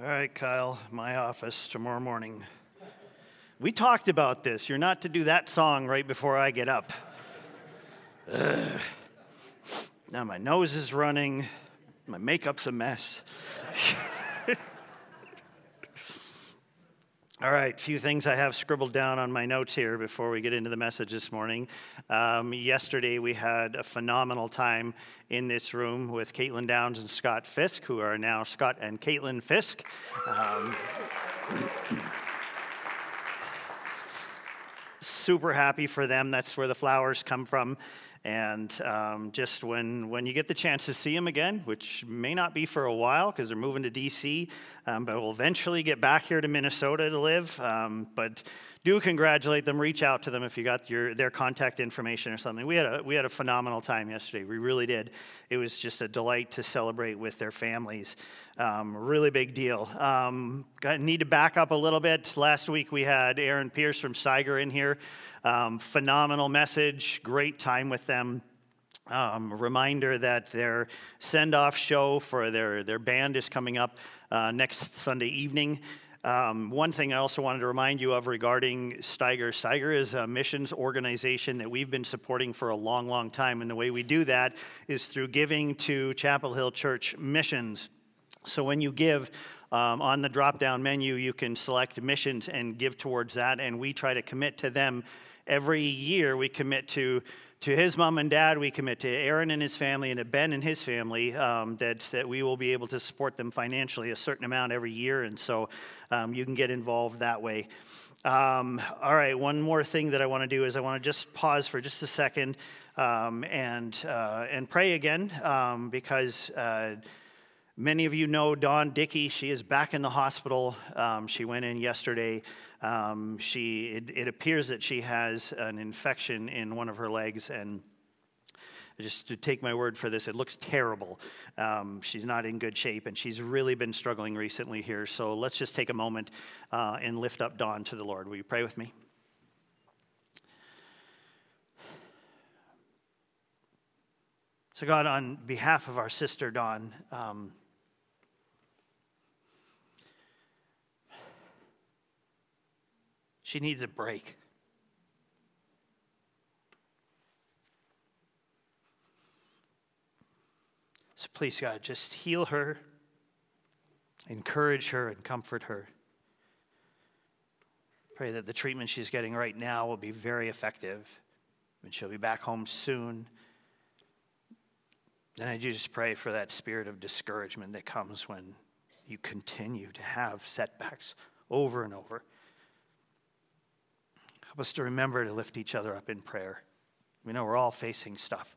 All right, Kyle, my office tomorrow morning. We talked about this. You're not to do that song right before I get up. Ugh. Now my nose is running. My makeup's a mess. All right, a few things I have scribbled down on my notes here before we get into the message this morning. Yesterday, we had a phenomenal time in this room with Caitlin Downs and Scott Fisk, who are now Scott and Caitlin Fisk. Super happy for them. That's where the flowers come from. And just when you get the chance to see them again, which may not be for a while because they're moving to D.C., but we'll eventually get back here to Minnesota to live. But do congratulate them. Reach out to them if you got their contact information or something. We had a phenomenal time yesterday. We really did. It was just a delight to celebrate with their families. Really big deal. Need to back up a little bit. Last week we had Aaron Pierce from Steiger in here. Phenomenal message. Great time with them. Reminder that their send-off show for their band is coming up next Sunday evening. One thing I also wanted to remind you of regarding Steiger. Steiger is a missions organization that we've been supporting for a long, long time, and the way we do that is through giving to Chapel Hill Church missions. So when you give, on the drop-down menu, you can select missions and give towards that, and we try to commit to them every year. We commit to his mom and dad, we commit to Aaron and his family and to Ben and his family that we will be able to support them financially a certain amount every year, and so you can get involved that way. All right, one more thing that I want to do is I want to just pause for just a second and pray again because many of you know Dawn Dickey. She is back in the hospital. She went in yesterday. It appears that she has an infection in one of her legs, and just to take my word for this, it looks terrible. She's not in good shape, and she's really been struggling recently here. So let's just take a moment and lift up Dawn to the Lord. Will you pray with me? So God, on behalf of our sister Dawn, she needs a break. So please, God, just heal her, encourage her, and comfort her. Pray that the treatment she's getting right now will be very effective, and she'll be back home soon. And I do just pray for that spirit of discouragement that comes when you continue to have setbacks over and over. Help us to remember to lift each other up in prayer. We know we're all facing stuff.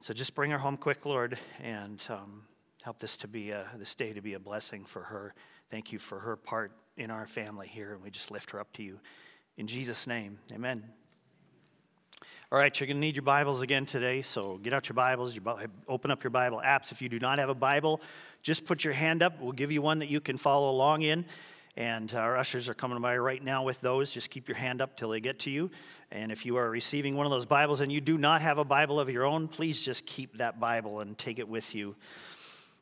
So just bring her home quick, Lord, and help this day to be a blessing for her. Thank you for her part in our family here, and we just lift her up to you. In Jesus' name, amen. All right, you're going to need your Bibles again today, so get out your Bibles, open up your Bible apps. If you do not have a Bible, just put your hand up. We'll give you one that you can follow along in. And our ushers are coming by right now with those. Just keep your hand up till they get to you. And if you are receiving one of those Bibles and you do not have a Bible of your own, please just keep that Bible and take it with you.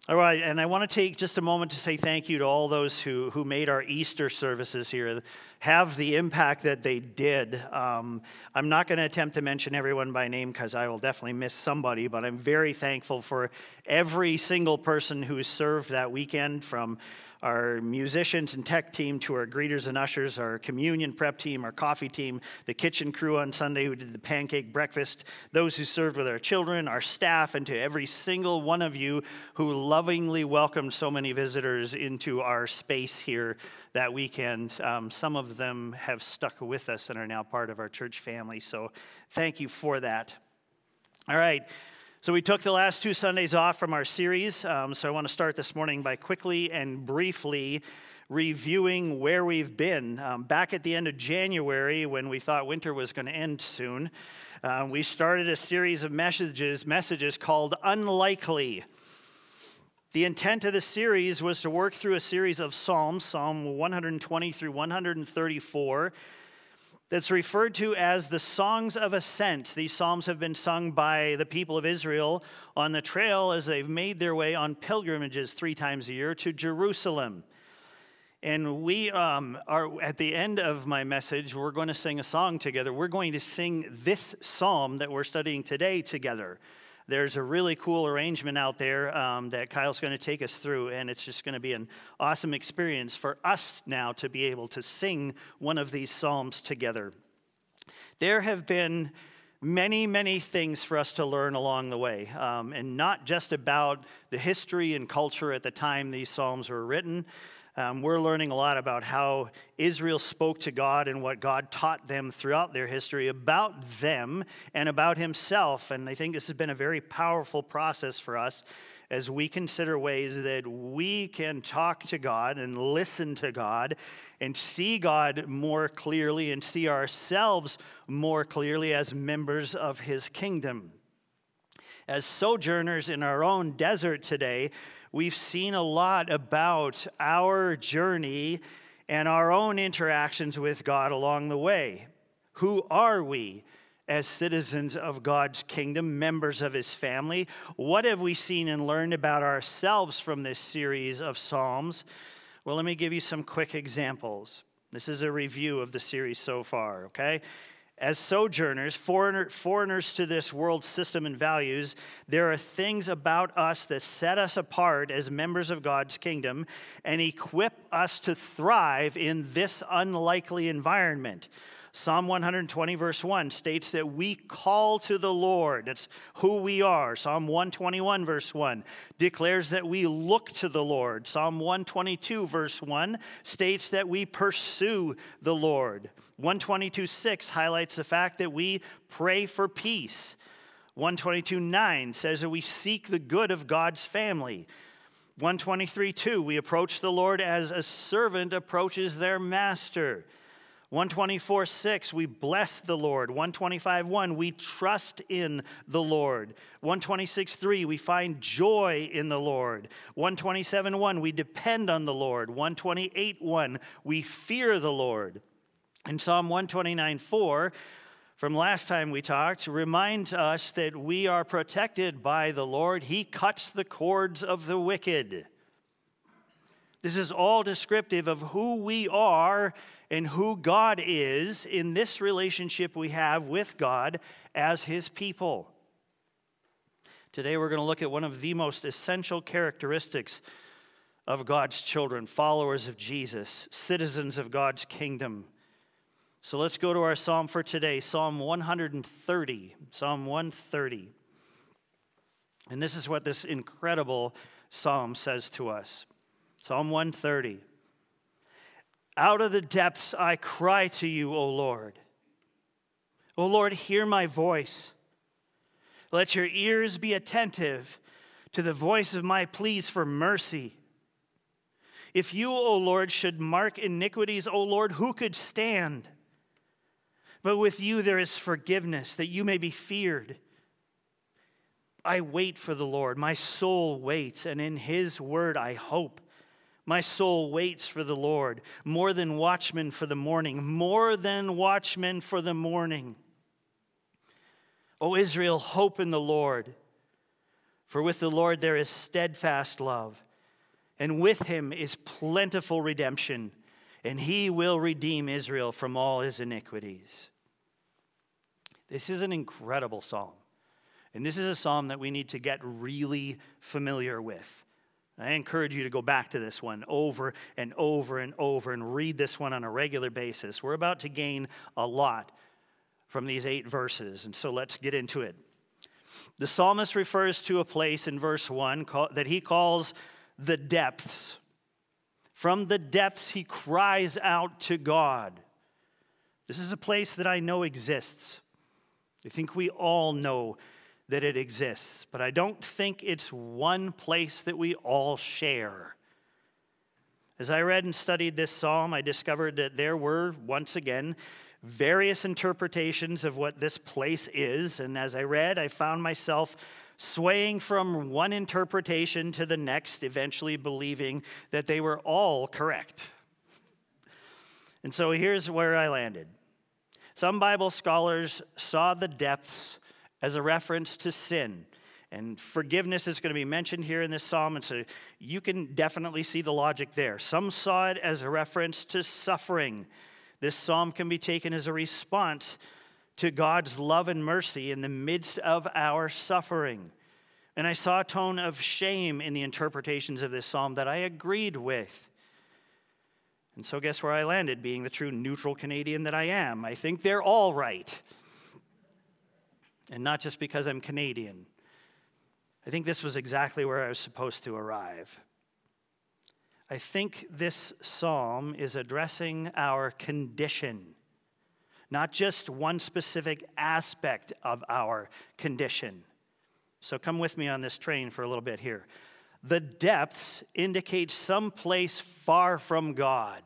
All right, and I want to take just a moment to say thank you to all those who made our Easter services here have the impact that they did. I'm not going to attempt to mention everyone by name because I will definitely miss somebody, but I'm very thankful for every single person who served that weekend, from our musicians and tech team to our greeters and ushers, our communion prep team, our coffee team, the kitchen crew on Sunday who did the pancake breakfast, those who served with our children, our staff, and to every single one of you who lovingly welcomed so many visitors into our space here that weekend. Some of them have stuck with us and are now part of our church family, so thank you for that. All right. So we took the last two Sundays off from our series, so I want to start this morning by quickly and briefly reviewing where we've been. Back at the end of January, when we thought winter was going to end soon, we started a series of messages called Unlikely. The intent of the series was to work through a series of Psalms, Psalm 120 through 134, that's referred to as the Songs of Ascent. These psalms have been sung by the people of Israel on the trail as they've made their way on pilgrimages 3 times a year to Jerusalem. And we are at the end of my message, we're going to sing a song together. We're going to sing this psalm that we're studying today together. There's a really cool arrangement out there that Kyle's going to take us through, and it's just going to be an awesome experience for us now to be able to sing one of these psalms together. There have been many, many things for us to learn along the way, and not just about the history and culture at the time these psalms were written. We're learning a lot about how Israel spoke to God and what God taught them throughout their history about them and about himself. And I think this has been a very powerful process for us as we consider ways that we can talk to God and listen to God and see God more clearly and see ourselves more clearly as members of his kingdom. As sojourners in our own desert today, we've seen a lot about our journey and our own interactions with God along the way. Who are we as citizens of God's kingdom, members of his family? What have we seen and learned about ourselves from this series of Psalms? Well, let me give you some quick examples. This is a review of the series so far, okay? As sojourners, foreigners to this world system and values, there are things about us that set us apart as members of God's kingdom and equip us to thrive in this unlikely environment. Psalm 120, verse 1 states that we call to the Lord. That's who we are. Psalm 121, verse 1 declares that we look to the Lord. Psalm 122, verse 1 states that we pursue the Lord. 122:6 highlights the fact that we pray for peace. 122:9 says that we seek the good of God's family. 123:2, we approach the Lord as a servant approaches their master. 124:6, we bless the Lord. 125:1, we trust in the Lord. 126:3, we find joy in the Lord. 127:1, we depend on the Lord. 128:1, we fear the Lord. And Psalm 129:4, from last time we talked, reminds us that we are protected by the Lord. He cuts the cords of the wicked. This is all descriptive of who we are and who God is in this relationship we have with God as his people. Today we're going to look at one of the most essential characteristics of God's children, followers of Jesus, citizens of God's kingdom. So let's go to our psalm for today, Psalm 130. Psalm 130. And this is what this incredible psalm says to us. Psalm 130. Out of the depths I cry to you, O Lord. O Lord, hear my voice. Let your ears be attentive to the voice of my pleas for mercy. If you, O Lord, should mark iniquities, O Lord, who could stand? But with you there is forgiveness, that you may be feared. I wait for the Lord. My soul waits, and in his word I hope. My soul waits for the Lord, more than watchmen for the morning, more than watchmen for the morning. O Israel, hope in the Lord, for with the Lord there is steadfast love, and with him is plentiful redemption, and he will redeem Israel from all his iniquities. This is an incredible psalm, and this is a psalm that we need to get really familiar with. I encourage you to go back to this one over and over and over and read this one on a regular basis. We're about to gain a lot from these 8 verses, and so let's get into it. The psalmist refers to a place in verse 1 that he calls the depths. From the depths, he cries out to God. This is a place that I know exists. I think we all know that it exists, but I don't think it's one place that we all share. As I read and studied this psalm, I discovered that there were, once again, various interpretations of what this place is, and as I read, I found myself swaying from one interpretation to the next, eventually believing that they were all correct. And so here's where I landed. Some Bible scholars saw the depths as a reference to sin. And forgiveness is going to be mentioned here in this psalm, and so you can definitely see the logic there. Some saw it as a reference to suffering. This psalm can be taken as a response to God's love and mercy in the midst of our suffering. And I saw a tone of shame in the interpretations of this psalm that I agreed with. And so guess where I landed, being the true neutral Canadian that I am? I think they're all right. And not just because I'm Canadian. I think this was exactly where I was supposed to arrive. I think this psalm is addressing our condition, not just one specific aspect of our condition. So come with me on this train for a little bit here. The depths indicate some place far from God.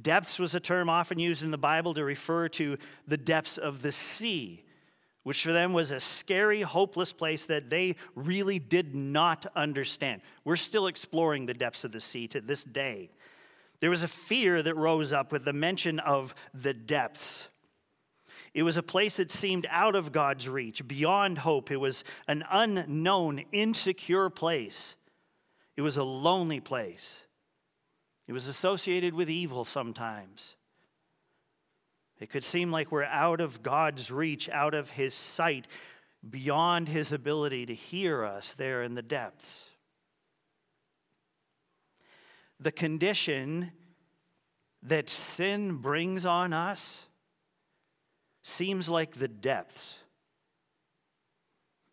Depths was a term often used in the Bible to refer to the depths of the sea, which for them was a scary, hopeless place that they really did not understand. We're still exploring the depths of the sea to this day. There was a fear that rose up with the mention of the depths. It was a place that seemed out of God's reach, beyond hope. It was an unknown, insecure place. It was a lonely place. It was associated with evil sometimes. It could seem like we're out of God's reach, out of his sight, beyond his ability to hear us there in the depths. The condition that sin brings on us seems like the depths.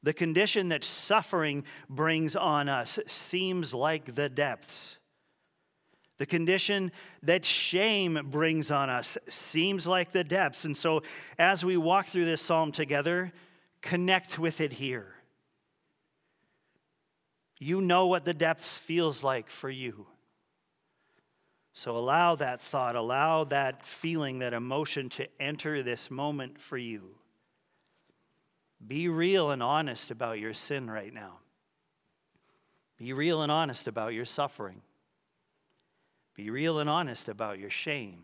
The condition that suffering brings on us seems like the depths. The condition that shame brings on us seems like the depths. And so as we walk through this psalm together, connect with it here. You know what the depths feels like for you. So allow that thought, allow that feeling, that emotion to enter this moment for you. Be real and honest about your sin right now. Be real and honest about your suffering. Be real and honest about your shame.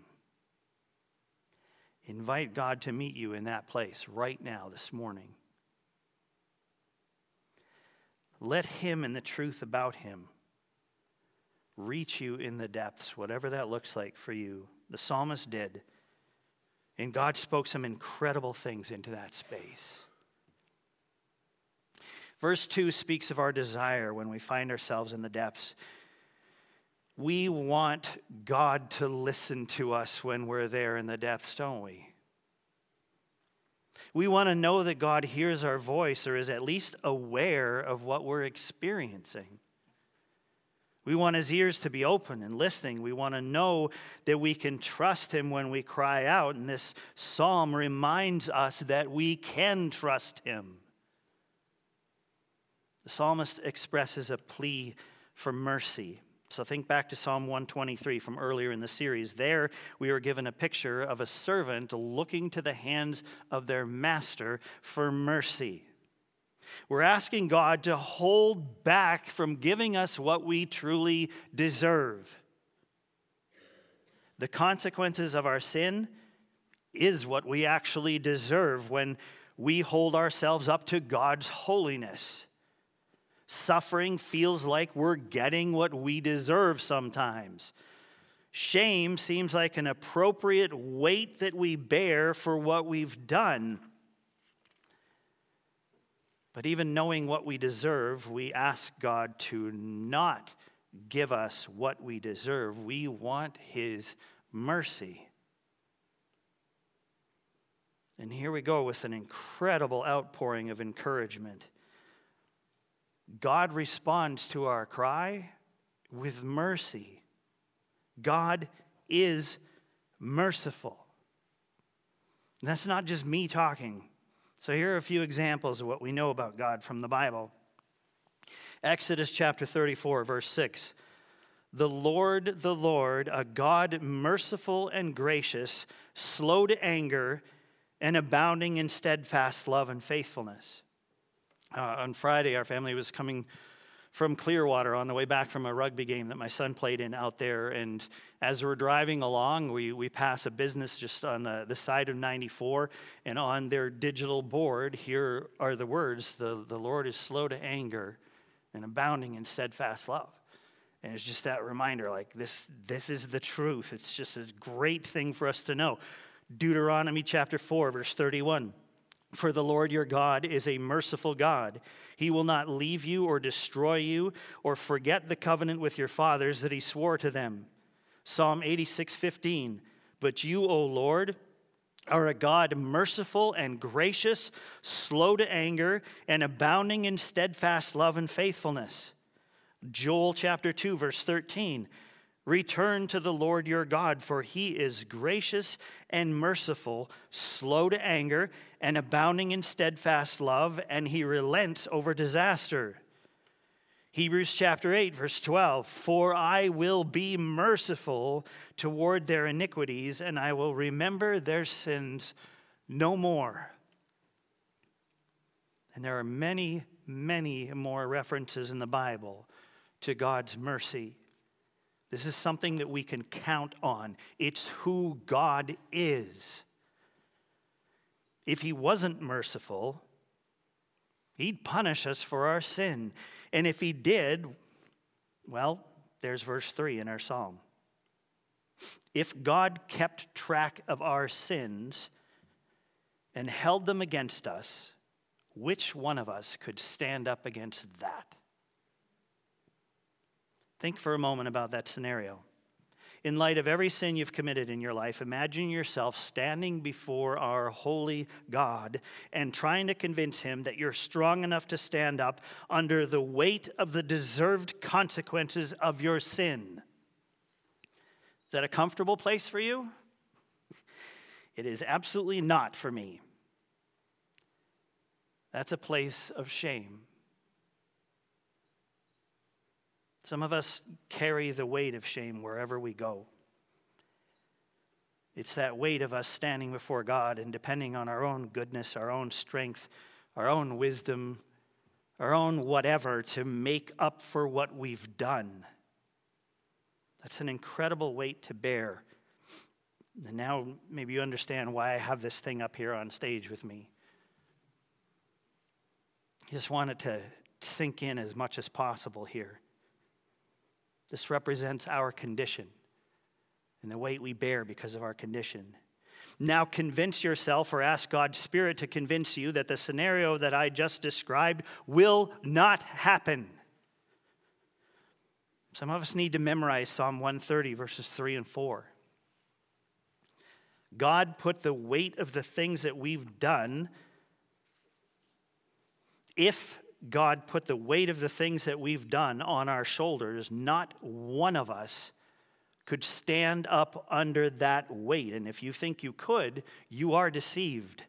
Invite God to meet you in that place right now, this morning. Let him and the truth about him reach you in the depths, whatever that looks like for you. The psalmist did, and God spoke some incredible things into that space. Verse 2 speaks of our desire when we find ourselves in the depths. We want God to listen to us when we're there in the depths, don't we? We want to know that God hears our voice or is at least aware of what we're experiencing. We want his ears to be open and listening. We want to know that we can trust him when we cry out. And this psalm reminds us that we can trust him. The psalmist expresses a plea for mercy. So think back to Psalm 123 from earlier in the series. There we are given a picture of a servant looking to the hands of their master for mercy. We're asking God to hold back from giving us what we truly deserve. The consequences of our sin is what we actually deserve when we hold ourselves up to God's holiness. Suffering feels like we're getting what we deserve sometimes. Shame seems like an appropriate weight that we bear for what we've done. But even knowing what we deserve, we ask God to not give us what we deserve. We want his mercy. And here we go with an incredible outpouring of encouragement. God responds to our cry with mercy. God is merciful. And that's not just me talking. So here are a few examples of what we know about God from the Bible. Exodus chapter 34, verse 6. The Lord, a God merciful and gracious, slow to anger, and abounding in steadfast love and faithfulness. On Friday, our family was coming from Clearwater on the way back from a rugby game that my son played in out there. And as we're driving along, we pass a business just on the side of 94, and on their digital board, here are the words, the Lord is slow to anger and abounding in steadfast love. And it's just that reminder, like, this is the truth. It's just a great thing for us to know. Deuteronomy chapter 4, verse 31. For the Lord your God is a merciful God. He will not leave you or destroy you or forget the covenant with your fathers that he swore to them. Psalm 86:15. But you, O Lord, are a God merciful and gracious, slow to anger, and abounding in steadfast love and faithfulness. Joel chapter 2, verse 13. Return to the Lord your God, for he is gracious and merciful, slow to anger, and abounding in steadfast love, and he relents over disaster. Hebrews chapter 8, verse 12, for I will be merciful toward their iniquities, and I will remember their sins no more. And there are many, many more references in the Bible to God's mercy. This is something that we can count on. It's who God is. If he wasn't merciful, he'd punish us for our sin. And if he did, well, there's verse 3 in our psalm. If God kept track of our sins and held them against us, which one of us could stand up against that? Think for a moment about that scenario. In light of every sin you've committed in your life, imagine yourself standing before our holy God and trying to convince him that you're strong enough to stand up under the weight of the deserved consequences of your sin. Is that a comfortable place for you? It is absolutely not for me. That's a place of shame. Some of us carry the weight of shame wherever we go. It's that weight of us standing before God and depending on our own goodness, our own strength, our own wisdom, our own whatever to make up for what we've done. That's an incredible weight to bear. And now maybe you understand why I have this thing up here on stage with me. I just wanted to sink in as much as possible here. This represents our condition and the weight we bear because of our condition. Now convince yourself or ask God's Spirit to convince you that the scenario that I just described will not happen. Some of us need to memorize Psalm 130, verses 3 and 4. God put the weight of the things that we've done, if God put the weight of the things that we've done on our shoulders, not one of us could stand up under that weight. And if you think you could, you are deceived.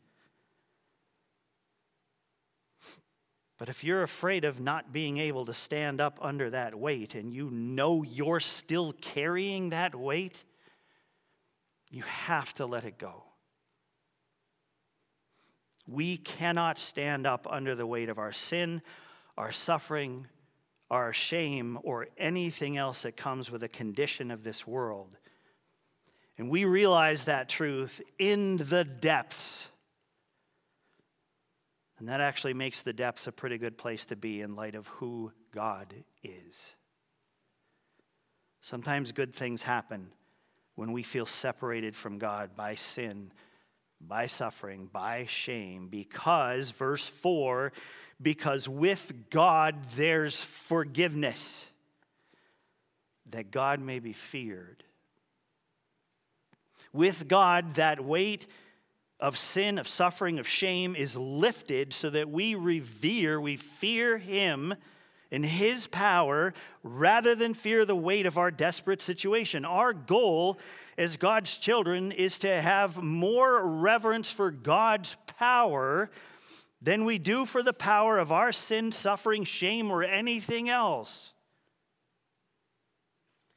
But if you're afraid of not being able to stand up under that weight and you know you're still carrying that weight, you have to let it go. We cannot stand up under the weight of our sin, our suffering, our shame, or anything else that comes with a condition of this world. And we realize that truth in the depths. And that actually makes the depths a pretty good place to be in light of who God is. Sometimes good things happen when we feel separated from God by sin, by suffering, by shame, because, verse 4, because with God there's forgiveness, that God may be feared. With God, that weight of sin, of suffering, of shame is lifted so that we revere, we fear him in his power rather than fear the weight of our desperate situation. Our goal as God's children is to have more reverence for God's power than we do for the power of our sin, suffering, shame, or anything else.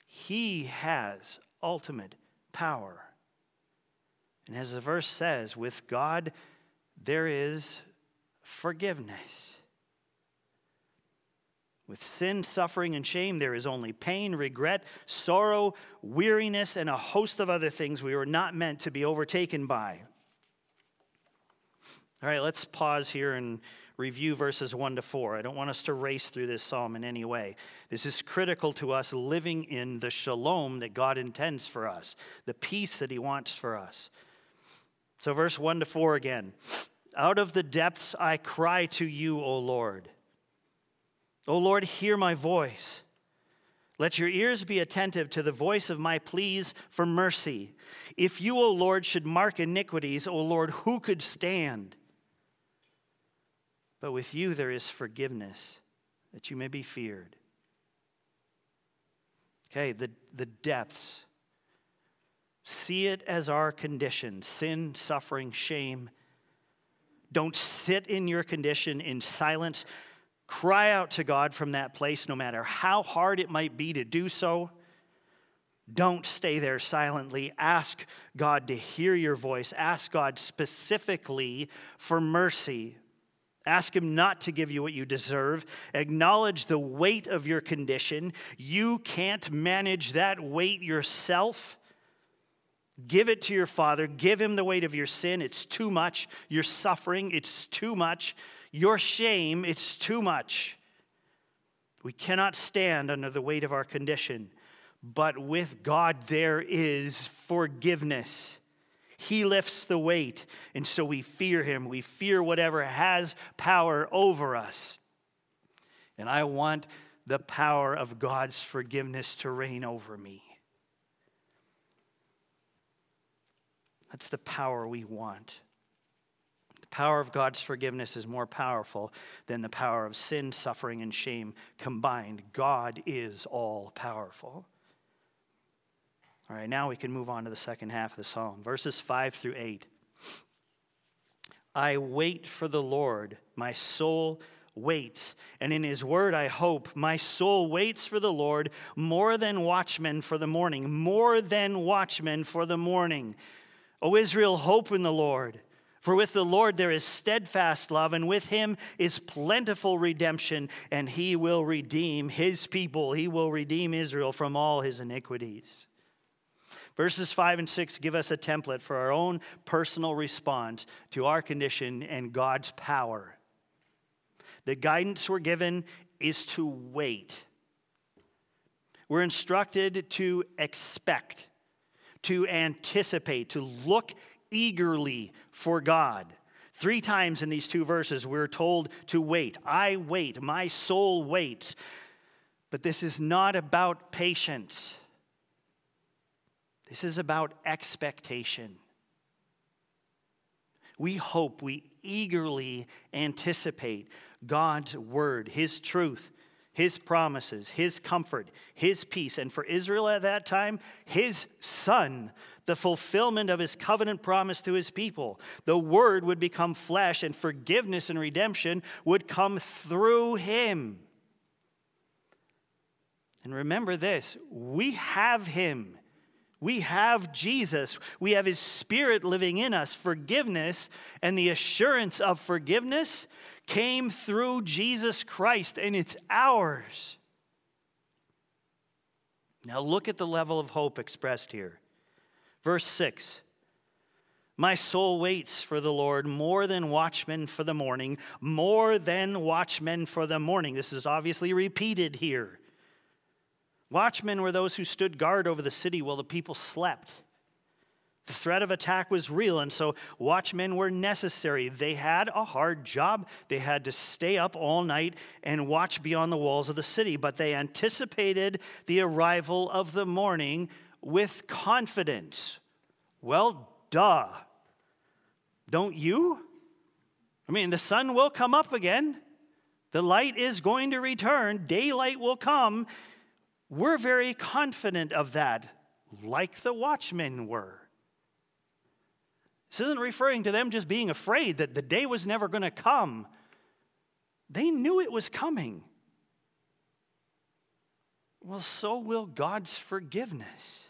He has ultimate power. And as the verse says, with God there is forgiveness. With sin, suffering, and shame, there is only pain, regret, sorrow, weariness, and a host of other things we were not meant to be overtaken by. All right, let's pause here and review verses 1 to 4. I don't want us to race through this psalm in any way. This is critical to us living in the shalom that God intends for us, the peace that he wants for us. So verse 1 to 4 again. Out of the depths I cry to you, O Lord. O Lord, hear my voice. Let your ears be attentive to the voice of my pleas for mercy. If you, O Lord, should mark iniquities, O Lord, who could stand? But with you there is forgiveness, that you may be feared. Okay, the depths. See it as our condition, sin, suffering, shame. Don't sit in your condition in silence. Cry out to God from that place, no matter how hard it might be to do so. Don't stay there silently. Ask God to hear your voice. Ask God specifically for mercy. Ask him not to give you what you deserve. Acknowledge the weight of your condition. You can't manage that weight yourself. Give it to your Father. Give him the weight of your sin. It's too much. Your suffering, it's too much. Your shame, it's too much. We cannot stand under the weight of our condition, but with God there is forgiveness. He lifts the weight, and so we fear him. We fear whatever has power over us. And I want the power of God's forgiveness to reign over me. That's the power we want. The power of God's forgiveness is more powerful than the power of sin, suffering, and shame combined. God is all powerful. All right, now we can move on to the second half of the psalm. Verses 5 through 8. I wait for the Lord, my soul waits, and in his word I hope. My soul waits for the Lord more than watchmen for the morning, more than watchmen for the morning. O Israel, hope in the Lord. For with the Lord there is steadfast love, and with him is plentiful redemption, and he will redeem his people. He will redeem Israel from all his iniquities. Verses 5 and 6 give us a template for our own personal response to our condition and God's power. The guidance we're given is to wait. We're instructed to expect, to anticipate, to look eagerly for God. Three times in these two verses, we're told to wait. I wait, my soul waits. But this is not about patience. This is about expectation. We hope, we eagerly anticipate God's word, his truth, his promises, his comfort, his peace, and for Israel at that time, his son, the fulfillment of his covenant promise to his people. The word would become flesh, and forgiveness and redemption would come through him. And remember this, we have him. We have Jesus. We have his spirit living in us. Forgiveness and the assurance of forgiveness came through Jesus Christ, and it's ours. Now look at the level of hope expressed here. Verse 6, my soul waits for the Lord more than watchmen for the morning, more than watchmen for the morning. This is obviously repeated here. Watchmen were those who stood guard over the city while the people slept. The threat of attack was real, and so watchmen were necessary. They had a hard job. They had to stay up all night and watch beyond the walls of the city, but they anticipated the arrival of the morning with confidence. Well, duh. Don't you? I mean, the sun will come up again. The light is going to return. Daylight will come. We're very confident of that, like the watchmen were. This isn't referring to them just being afraid that the day was never going to come. They knew it was coming. Well, so will God's forgiveness.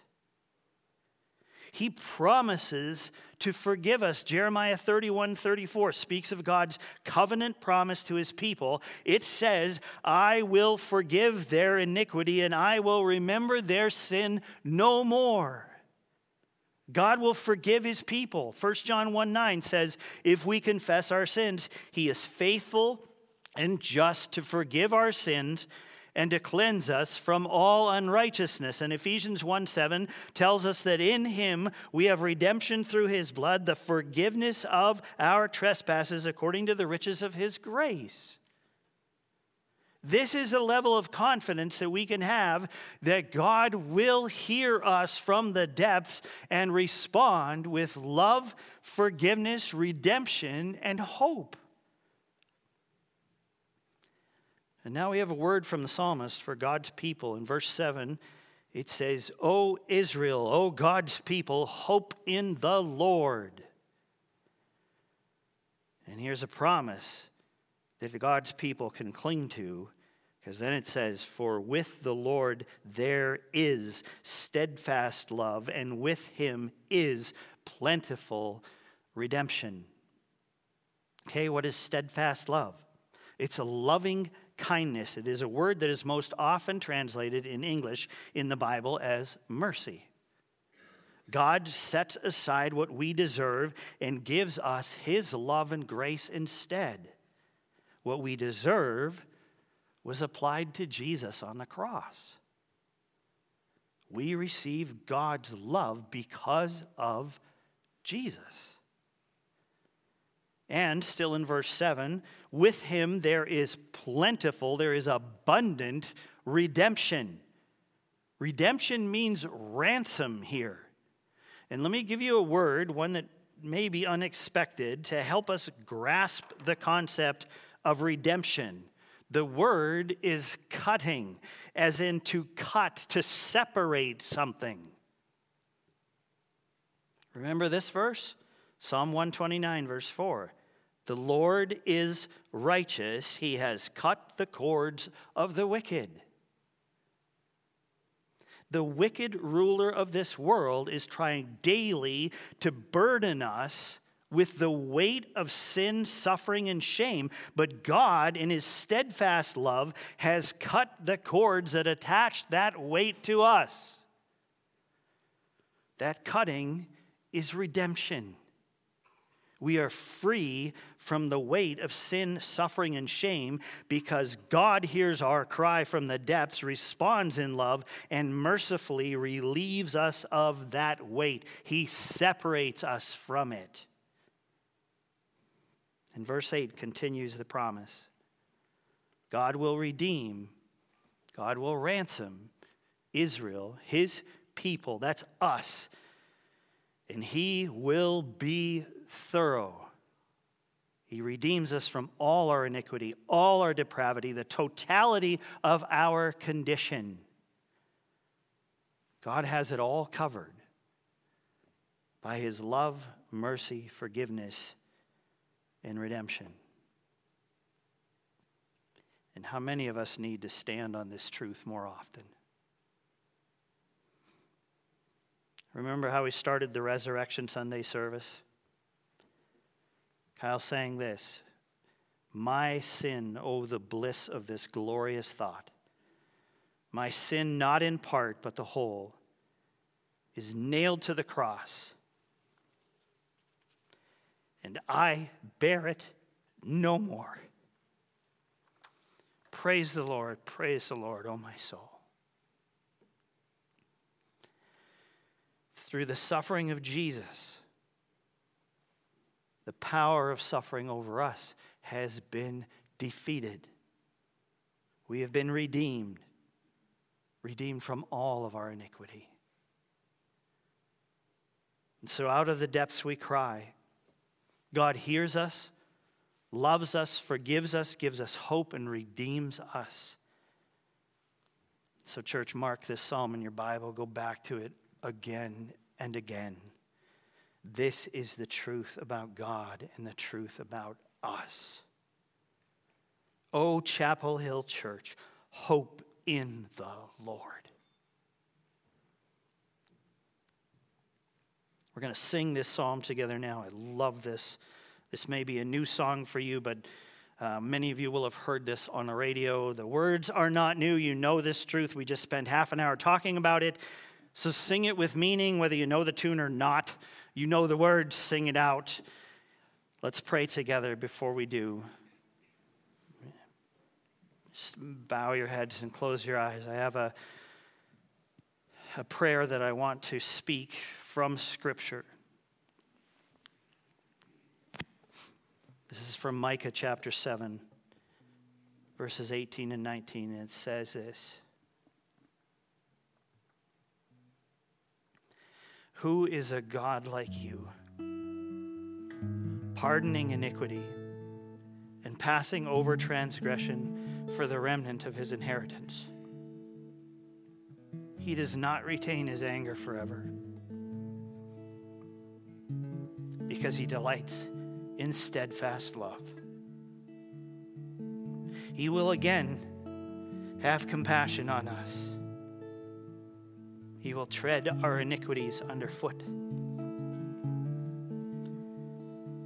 He promises to forgive us. Jeremiah 31:34 speaks of God's covenant promise to his people. It says, I will forgive their iniquity and I will remember their sin no more. God will forgive his people. 1 John 1:9 says, if we confess our sins, he is faithful and just to forgive our sins and to cleanse us from all unrighteousness. And Ephesians 1:7 tells us that in him we have redemption through his blood, the forgiveness of our trespasses according to the riches of his grace. This is a level of confidence that we can have that God will hear us from the depths and respond with love, forgiveness, redemption, and hope. And now we have a word from the psalmist for God's people. In verse 7, it says, O Israel, O God's people, hope in the Lord. And here's a promise that God's people can cling to, because then it says, for with the Lord there is steadfast love, and with him is plentiful redemption. Okay, what is steadfast love? It's a loving kindness. It is a word that is most often translated in English in the Bible as mercy. God sets aside what we deserve and gives us his love and grace instead. What we deserve was applied to Jesus on the cross. We receive God's love because of Jesus. And still in verse 7, with him there is plentiful, there is abundant redemption. Redemption means ransom here. And let me give you a word, one that may be unexpected, to help us grasp the concept of redemption. The word is cutting, as in to cut, to separate something. Remember this verse? Psalm 129, verse 4. The Lord is righteous. He has cut the cords of the wicked. The wicked ruler of this world is trying daily to burden us with the weight of sin, suffering, and shame. But God, in his steadfast love, has cut the cords that attached that weight to us. That cutting is redemption. We are free from the weight of sin, suffering, and shame because God hears our cry from the depths, responds in love, and mercifully relieves us of that weight. He separates us from it. And verse 8 continues the promise. God will redeem, God will ransom Israel, his people, that's us, and he will be thorough. He redeems us from all our iniquity, all our depravity, the totality of our condition. God has it all covered by his love, mercy, forgiveness, and redemption. And how many of us need to stand on this truth more often? Remember how we started the Resurrection Sunday service? Kyle sang this, my sin, oh, the bliss of this glorious thought. My sin, not in part, but the whole, is nailed to the cross. And I bear it no more. Praise the Lord, oh my soul. Through the suffering of Jesus, the power of suffering over us has been defeated. We have been redeemed, redeemed from all of our iniquity. And so out of the depths we cry. God hears us, loves us, forgives us, gives us hope, and redeems us. So church, mark this psalm in your Bible. Go back to it again and again. This is the truth about God and the truth about us. Oh, Chapel Hill Church, hope in the Lord. We're going to sing this psalm together now. I love this. This may be a new song for you, but many of you will have heard this on the radio. The words are not new. You know this truth. We just spent half an hour talking about it. So sing it with meaning, whether you know the tune or not. You know the words. Sing it out. Let's pray together before we do. Just bow your heads and close your eyes. I have a prayer that I want to speak from Scripture. This is from Micah chapter 7, verses 18 and 19, and it says this. Who is a God like you, pardoning iniquity and passing over transgression for the remnant of his inheritance? He does not retain his anger forever, because he delights in steadfast love. He will again have compassion on us. He will tread our iniquities underfoot.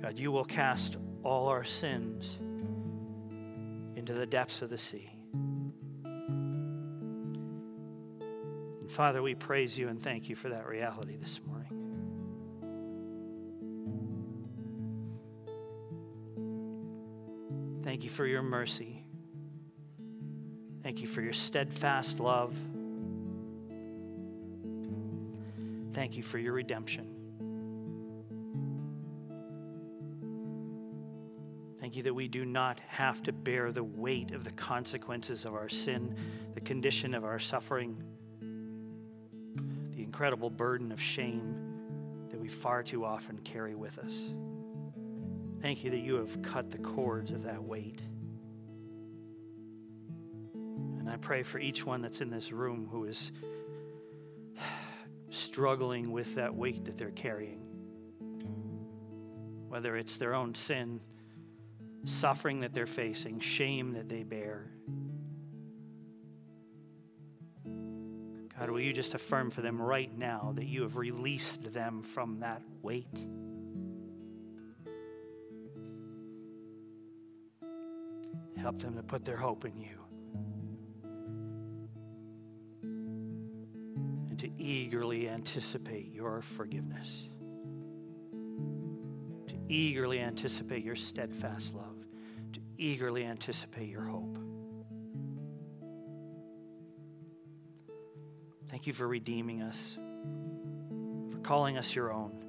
God, you will cast all our sins into the depths of the sea. And Father, we praise you and thank you for that reality this morning. Thank you for your mercy. Thank you for your steadfast love. Thank you for your redemption. Thank you that we do not have to bear the weight of the consequences of our sin, the condition of our suffering, the incredible burden of shame that we far too often carry with us. Thank you that you have cut the cords of that weight. And I pray for each one that's in this room who is struggling with that weight that they're carrying. Whether it's their own sin, suffering that they're facing, shame that they bear. God, will you just affirm for them right now that you have released them from that weight? Help them to put their hope in you and to eagerly anticipate your forgiveness, to eagerly anticipate your steadfast love, to eagerly anticipate your hope. Thank you for redeeming us, for calling us your own,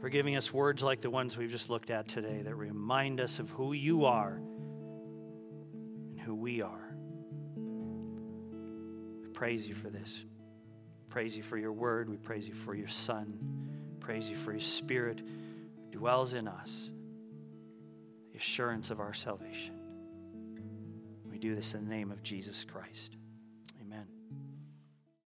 for giving us words like the ones we've just looked at today that remind us of who you are and who we are. We praise you for this. We praise you for your word. We praise you for your Son. We praise you for your Spirit who dwells in us, the assurance of our salvation. We do this in the name of Jesus Christ.